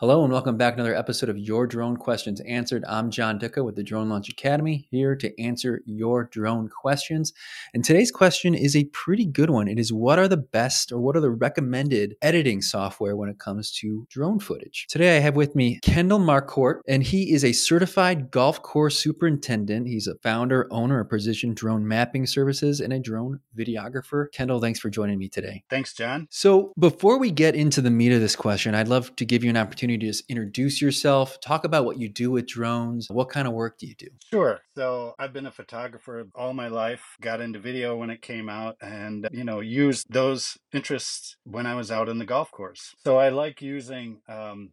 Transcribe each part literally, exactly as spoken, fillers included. Hello and welcome back to another episode of Your Drone Questions Answered. I'm John Dickow with the Drone Launch Academy, here to answer your drone questions. And today's question is a pretty good one. It is, what are the best or what are the recommended editing software when it comes to drone footage? Today I have with me Kendall Marquardt, and he is a certified golf course superintendent. He's a founder, owner of Precision Drone Mapping Services, and a drone videographer. Kendall, thanks for joining me today. Thanks, John. So before we get into the meat of this question, I'd love to give you an opportunity to just introduce yourself, talk about what you do with drones. What kind of work do you do? Sure. So I've been a photographer all my life, got into video when it came out, and, you know, used those interests when I was out in the golf course. So I like using um,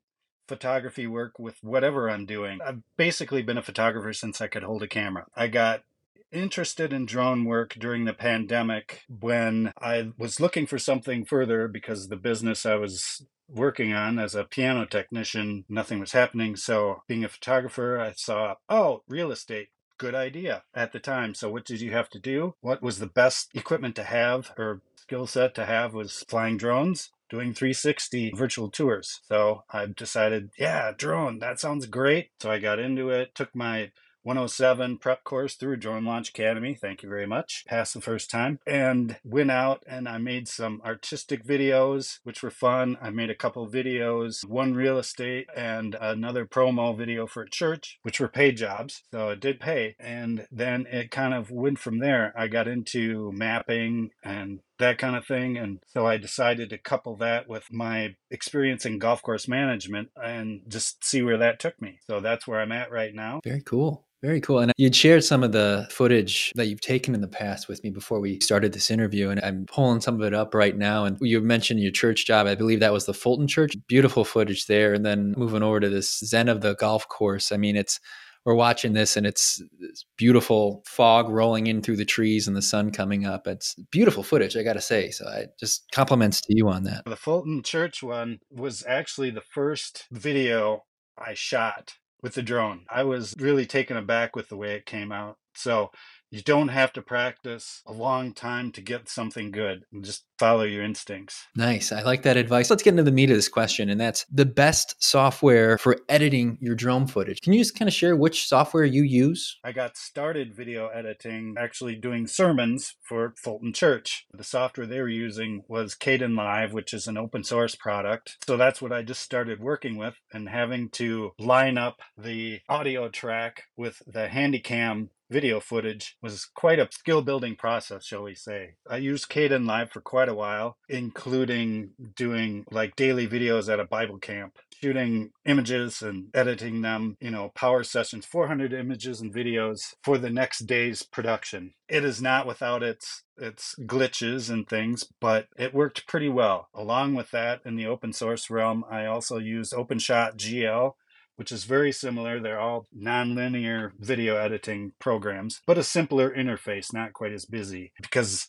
photography work with whatever I'm doing. I've basically been a photographer since I could hold a camera. I got interested in drone work during the pandemic when I was looking for something further because the business I was working on as a piano technician, nothing was happening. So being a photographer, I saw, oh, real estate, good idea at the time. So what did you have to do? What was the best equipment to have or skill set to have was flying drones, doing three sixty virtual tours. So I decided, yeah, drone, that sounds great. So I got into it, took my one oh seven prep course through Drone Launch Academy. Thank you very much. Passed the first time and went out and I made some artistic videos, which were fun. I made a couple videos, one real estate and another promo video for a church, which were paid jobs. So it did pay. And then it kind of went from there. I got into mapping and that kind of thing. And so I decided to couple that with my experience in golf course management and just see where that took me. So that's where I'm at right now. Very cool. Very cool. And you'd shared some of the footage that you've taken in the past with me before we started this interview. And I'm pulling some of it up right now. And you mentioned your church job. I believe that was the Fulton Church. Beautiful footage there. And then moving over to this Zen of the Golf Course. I mean, it's we're watching this and it's, it's beautiful fog rolling in through the trees and the sun coming up. It's beautiful footage, I got to say. So I just compliments to you on that. The Fulton Church one was actually the first video I shot with the drone. I was really taken aback with the way it came out. So you don't have to practice a long time to get something good. Just follow your instincts. Nice. I like that advice. Let's get into the meat of this question, and that's the best software for editing your drone footage. Can you just kind of share which software you use? I got started video editing, actually doing sermons for Fulton Church. The software they were using was KdenLive, which is an open source product. So that's what I just started working with, and having to line up the audio track with the Handycam video footage was quite a skill-building process, shall we say. I used KdenLive for quite a while, including doing like daily videos at a Bible camp, shooting images and editing them, you know, power sessions, four hundred images and videos for the next day's production. It is not without its its glitches and things, but it worked pretty well. Along with that, in the open source realm, I also used OpenShot G L, which is very similar. They're all nonlinear video editing programs, but a simpler interface, not quite as busy, because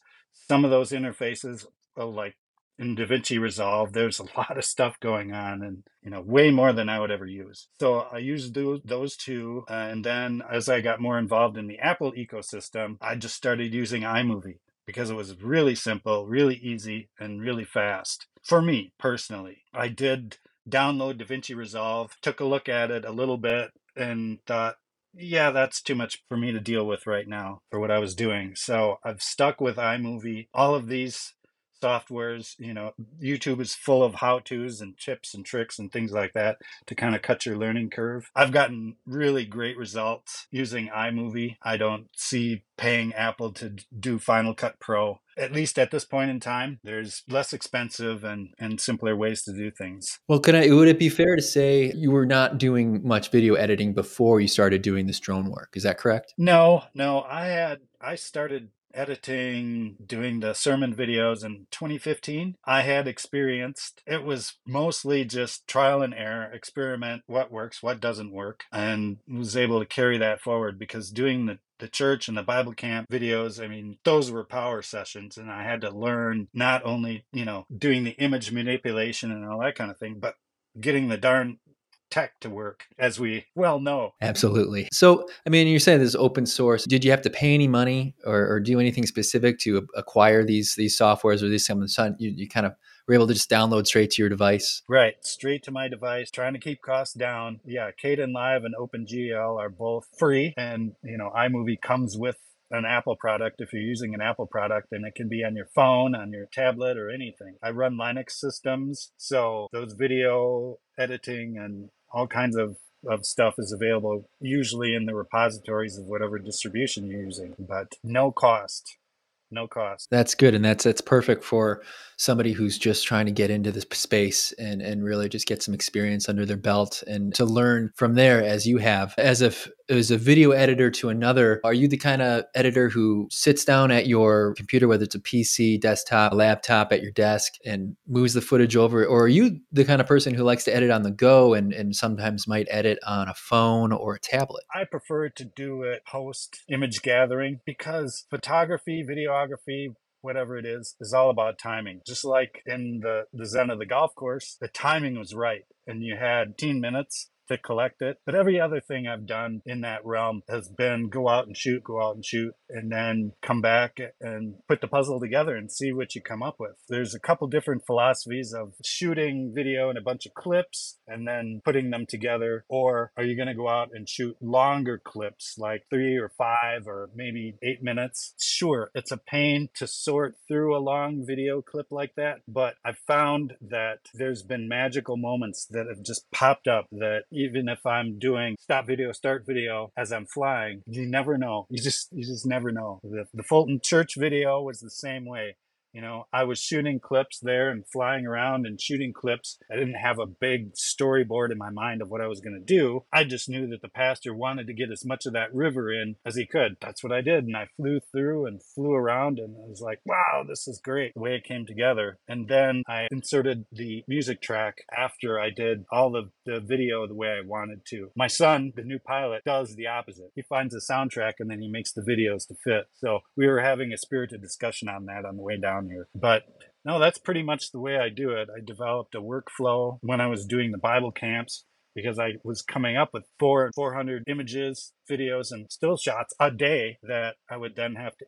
some of those interfaces, like in DaVinci Resolve, there's a lot of stuff going on and, you know, way more than I would ever use. So I used those two. Uh, and then as I got more involved in the Apple ecosystem, I just started using iMovie because it was really simple, really easy, and really fast for me personally. I did download DaVinci Resolve, took a look at it a little bit and thought, yeah, that's too much for me to deal with right now for what I was doing. So I've stuck with iMovie. All of these softwares, you know, YouTube is full of how-tos and tips and tricks and things like that to kind of cut your learning curve. I've gotten really great results using iMovie. I don't see paying Apple to do Final Cut Pro. At least at this point in time, there's less expensive and, and simpler ways to do things. Well, could I, would it be fair to say you were not doing much video editing before you started doing this drone work? Is that correct? No, no. I had, I started editing, doing the sermon videos in twenty fifteen. I had experienced, it was mostly just trial and error, experiment, what works, what doesn't work, and was able to carry that forward because doing the the church and the Bible camp videos, I mean, those were power sessions. And I had to learn not only, you know, doing the image manipulation and all that kind of thing, but getting the darn tech to work, as we well know. Absolutely. So, I mean, you said this is open source. Did you have to pay any money or, or do anything specific to acquire these these softwares or these? Some you, you kind of were able to just download straight to your device? Right. Straight to my device, trying to keep costs down. Yeah. KdenLive and OpenGL are both free. And, you know, iMovie comes with an Apple product if you're using an Apple product, and it can be on your phone, on your tablet, or anything. I run Linux systems, so those video editing and all kinds of, of stuff is available usually in the repositories of whatever distribution you're using, but no cost. No cost. That's good. And that's, that's perfect for somebody who's just trying to get into this space and, and really just get some experience under their belt and to learn from there as you have. As if as a video editor to another, are you the kind of editor who sits down at your computer, whether it's a P C, desktop, laptop at your desk, and moves the footage over? Or are you the kind of person who likes to edit on the go and, and sometimes might edit on a phone or a tablet? I prefer to do it post image gathering, because photography, video, whatever it is, is all about timing. Just like in the, the Zen of the Golf Course, the timing was right, and you had fifteen minutes to collect it. But every other thing I've done in that realm has been go out and shoot, go out and shoot, and then come back and put the puzzle together and see what you come up with. There's a couple different philosophies of shooting video in a bunch of clips and then putting them together. Or are you going to go out and shoot longer clips, like three or five or maybe eight minutes? Sure, it's a pain to sort through a long video clip like that, but I've found that there's been magical moments that have just popped up that even if I'm doing stop video, start video as I'm flying, you never know. You just you just never know. The, the Fulton Church video was the same way. You know, I was shooting clips there and flying around and shooting clips. I didn't have a big storyboard in my mind of what I was going to do. I just knew that the pastor wanted to get as much of that river in as he could. That's what I did. And I flew through and flew around, and I was like, wow, this is great, the way it came together. And then I inserted the music track after I did all of the video the way I wanted to. My son, the new pilot, does the opposite. He finds a soundtrack and then he makes the videos to fit. So we were having a spirited discussion on that on the way down here. But no, that's pretty much the way I do it. I developed a workflow when I was doing the Bible camps, because I was coming up with four, 400 images, videos, and still shots a day that I would then have to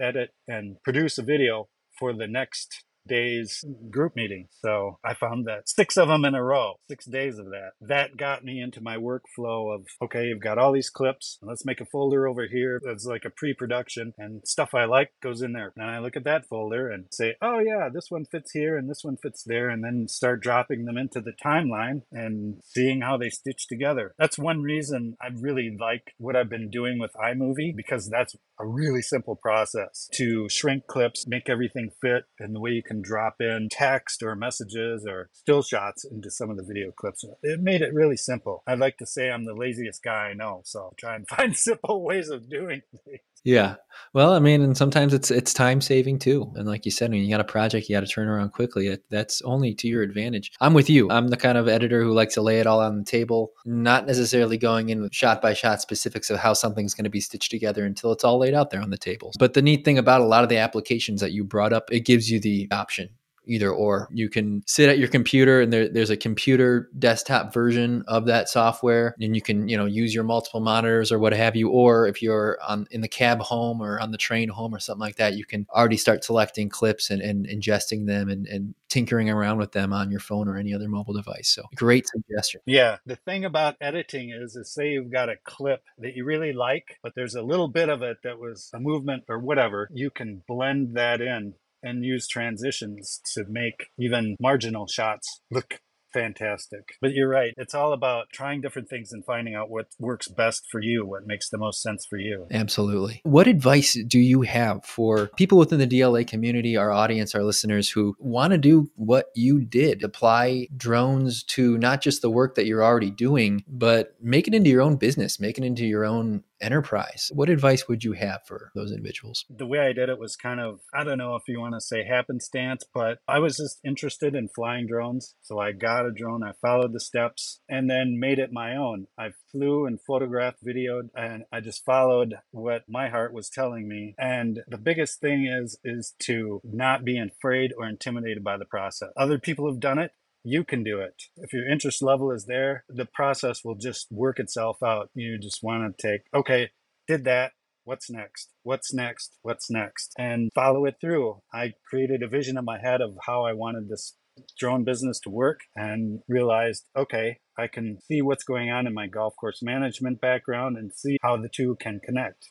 edit and produce a video for the next day's group meeting. So I found that six of them in a row, six days of that, that got me into my workflow of, okay, you've got all these clips, let's make a folder over here that's like a pre-production, and stuff I like goes in there. And I look at that folder and say, oh yeah, this one fits here and this one fits there, and then start dropping them into the timeline and seeing how they stitch together. That's one reason I really like what I've been doing with iMovie, because that's a really simple process to shrink clips, make everything fit, and the way you can drop in text or messages or still shots into some of the video clips. It made it really simple. I'd like to say I'm the laziest guy I know, so try and find simple ways of doing things. Yeah. Well, I mean, and sometimes it's it's time saving too. And like you said, when you got a project, you got to turn around quickly. It, that's only to your advantage. I'm with you. I'm the kind of editor who likes to lay it all on the table, not necessarily going in with shot by shot specifics of how something's going to be stitched together until it's all laid out there on the table. But the neat thing about a lot of the applications that you brought up, it gives you the option. Either or. You can sit at your computer, and there, there's a computer desktop version of that software, and you can, you know, use your multiple monitors or what have you. Or if you're on in the cab home or on the train home or something like that, you can already start selecting clips and, and ingesting them and, and tinkering around with them on your phone or any other mobile device. So great suggestion. Yeah. The thing about editing is, is say you've got a clip that you really like, but there's a little bit of it that was a movement or whatever, you can blend that in and use transitions to make even marginal shots look fantastic. But you're right. It's all about trying different things and finding out what works best for you, what makes the most sense for you. Absolutely. What advice do you have for people within the D L A community, our audience, our listeners who want to do what you did, apply drones to not just the work that you're already doing, but make it into your own business, make it into your own enterprise? What advice would you have for those individuals? The way I did it was kind of, I don't know if you want to say happenstance, but I was just interested in flying drones. So I got a drone, I followed the steps, and then made it my own. I flew and photographed, videoed, and I just followed what my heart was telling me. And the biggest thing is, is to not be afraid or intimidated by the process. Other people have done it. You can do it. If your interest level is there, the process will just work itself out. You just want to take, okay, did that. what's next, what's next, what's next, and follow it through. I created a vision in my head of how I wanted this drone business to work and realized, okay, I can see what's going on in my golf course management background and see how the two can connect.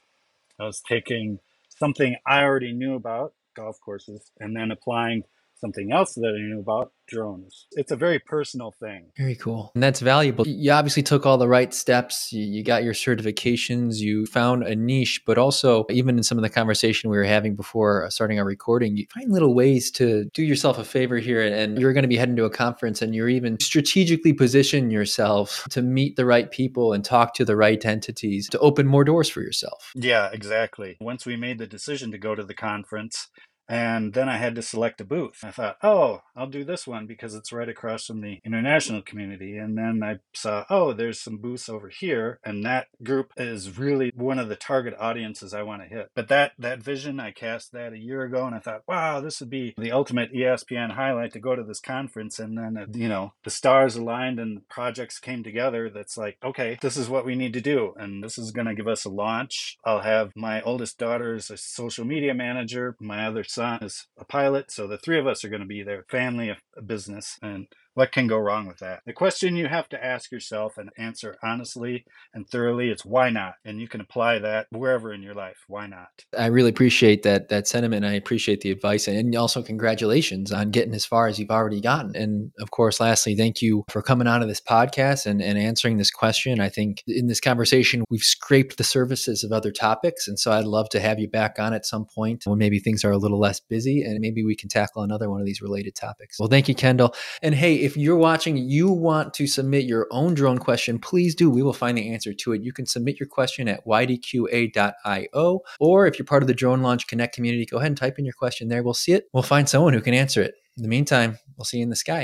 I was taking something I already knew about, golf courses, and then applying something else that I knew about, drones. It's a very personal thing. Very cool. And that's valuable. You obviously took all the right steps. You, you got your certifications. You found a niche, but also even in some of the conversation we were having before starting our recording, you find little ways to do yourself a favor here. And you're going to be heading to a conference and you're even strategically positioning yourself to meet the right people and talk to the right entities to open more doors for yourself. Yeah, exactly. Once we made the decision to go to the conference, and then I had to select a booth. I thought, oh, I'll do this one because it's right across from the international community. And then I saw, oh, there's some booths over here. And that group is really one of the target audiences I want to hit. But that that vision, I cast that a year ago. And I thought, wow, this would be the ultimate E S P N highlight to go to this conference. And then, you know, the stars aligned and projects came together. That's like, okay, this is what we need to do. And this is going to give us a launch. I'll have my oldest daughter as a social media manager. My other son is a pilot, so the three of us are going to be their family of business, and what can go wrong with that? The question you have to ask yourself and answer honestly and thoroughly is why not? And you can apply that wherever in your life. Why not? I really appreciate that that sentiment. I appreciate the advice, and also congratulations on getting as far as you've already gotten. And of course, lastly, thank you for coming on to this podcast and, and answering this question. I think in this conversation, we've scraped the surfaces of other topics. And so I'd love to have you back on at some point when maybe things are a little less busy and maybe we can tackle another one of these related topics. Well, thank you, Kendall. And hey, if you're watching, you want to submit your own drone question, please do. We will find the answer to it. You can submit your question at y d q a dot i o, or if you're part of the Drone Launch Connect community, go ahead and type in your question there. We'll see it. We'll find someone who can answer it. In the meantime, we'll see you in the sky.